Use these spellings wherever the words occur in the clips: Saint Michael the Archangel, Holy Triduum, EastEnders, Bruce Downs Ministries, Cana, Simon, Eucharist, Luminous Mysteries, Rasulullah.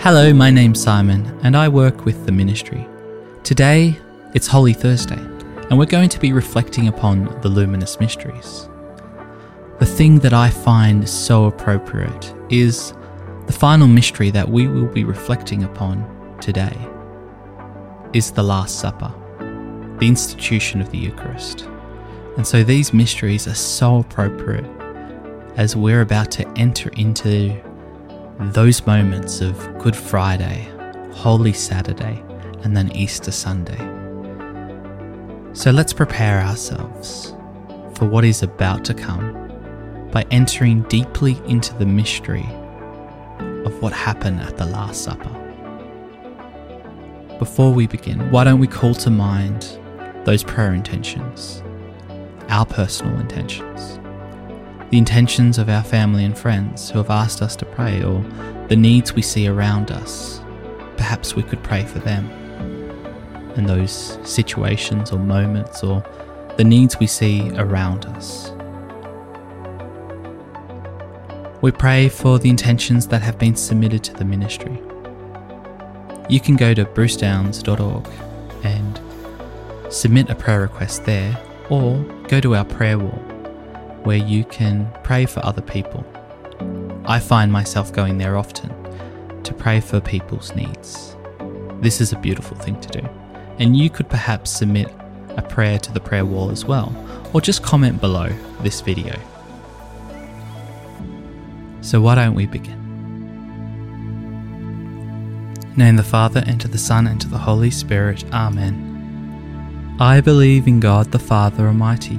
Hello, my name's Simon, and I work with the ministry. Today, it's Holy Thursday, and we're going to be reflecting upon the Luminous Mysteries. The thing that I find so appropriate is the final mystery that we will be reflecting upon today is the Last Supper, the institution of the Eucharist. And so these mysteries are so appropriate as we're about to enter into those moments of Good Friday, Holy Saturday, and then Easter Sunday. So let's prepare ourselves for what is about to come by entering deeply into the mystery of what happened at the Last Supper. Before we begin, why don't we call to mind those prayer intentions, our personal intentions, the intentions of our family and friends who have asked us to pray, or the needs we see around us. Perhaps we could pray for them and those situations or moments or the needs we see around us. We pray for the intentions that have been submitted to the ministry. You can go to brucedowns.org and submit a prayer request there, or go to our prayer wall, where you can pray for other people. I find myself going there often to pray for people's needs. This is a beautiful thing to do. And you could perhaps submit a prayer to the prayer wall as well, or just comment below this video. So why don't we begin? In the name of the Father, and to the Son, and to the Holy Spirit. Amen. I believe in God the Father Almighty,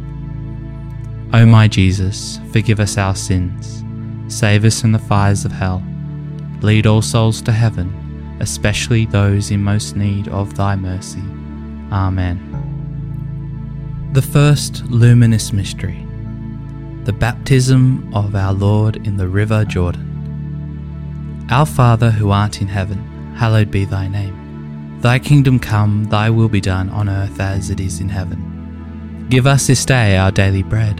O my Jesus, forgive us our sins, save us from the fires of hell, lead all souls to heaven, especially those in most need of thy mercy. Amen. The first luminous mystery, the baptism of our Lord in the river Jordan. Our Father who art in heaven, hallowed be thy name. Thy kingdom come, thy will be done on earth as it is in heaven. Give us this day our daily bread,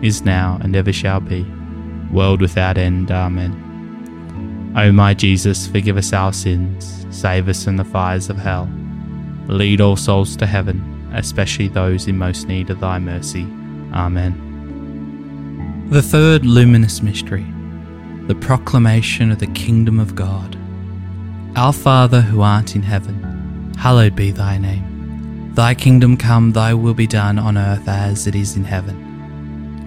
is now, and ever shall be, world without end. Amen. O my Jesus, forgive us our sins, save us from the fires of hell. Lead all souls to heaven, especially those in most need of thy mercy. Amen. The third luminous mystery, the proclamation of the kingdom of God. Our Father who art in heaven, hallowed be thy name. Thy kingdom come, thy will be done on earth as it is in heaven.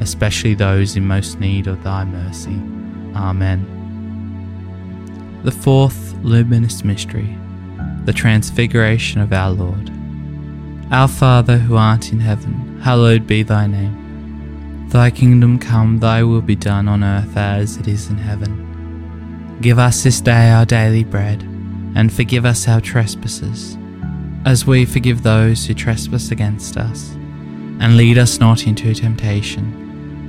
especially those in most need of thy mercy. Amen. The fourth luminous mystery, the Transfiguration of our Lord. Our Father, who art in heaven, hallowed be thy name. Thy kingdom come, thy will be done on earth as it is in heaven. Give us this day our daily bread, and forgive us our trespasses, as we forgive those who trespass against us. And lead us not into temptation,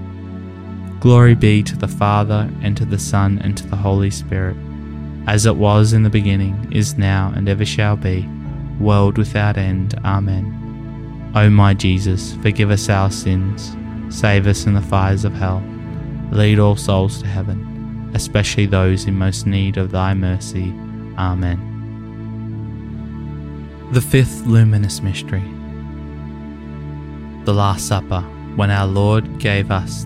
Glory be to the Father, and to the Son, and to the Holy Spirit, as it was in the beginning, is now, and ever shall be, world without end. Amen. O my Jesus, forgive us our sins, save us from the fires of hell, lead all souls to heaven, especially those in most need of thy mercy. Amen. The fifth luminous mystery, the Last Supper, when our Lord gave us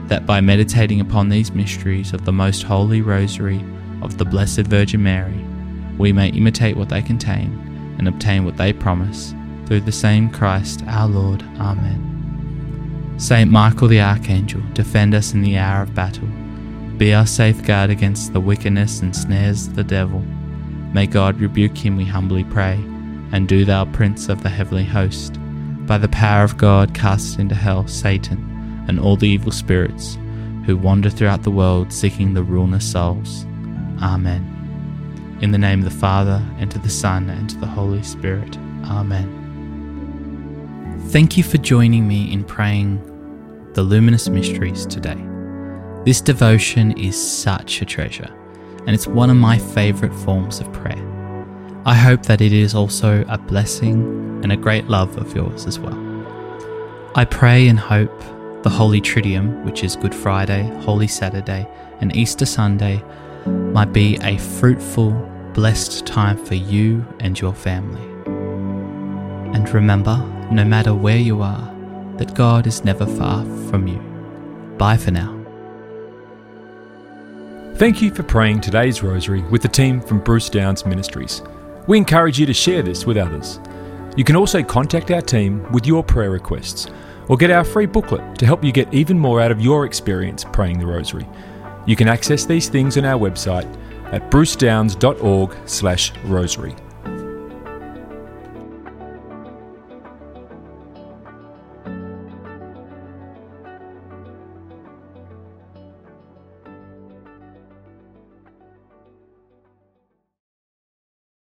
that by meditating upon these mysteries of the Most Holy Rosary of the Blessed Virgin Mary, we may imitate what they contain and obtain what they promise, through the same Christ our Lord. Amen. Saint Michael the Archangel, defend us in the hour of battle. Be our safeguard against the wickedness and snares of the devil. May God rebuke him, we humbly pray, and do thou, Prince of the heavenly host, by the power of God, cast into hell Satan and all the evil spirits who wander throughout the world seeking the ruin of souls. Amen. In the name of the Father, and to the Son, and to the Holy Spirit. Amen. Thank you for joining me in praying the Luminous Mysteries today. This devotion is such a treasure, and it's one of my favourite forms of prayer. I hope that it is also a blessing and a great love of yours as well. I pray and hope the Holy Triduum, which is Good Friday, Holy Saturday, and Easter Sunday, might be a fruitful, blessed time for you and your family. And remember, no matter where you are, that God is never far from you. Bye for now. Thank you for praying today's rosary with the team from Bruce Downs Ministries. We encourage you to share this with others. You can also contact our team with your prayer requests or get our free booklet to help you get even more out of your experience praying the rosary. You can access these things on our website at brucedowns.org/rosary.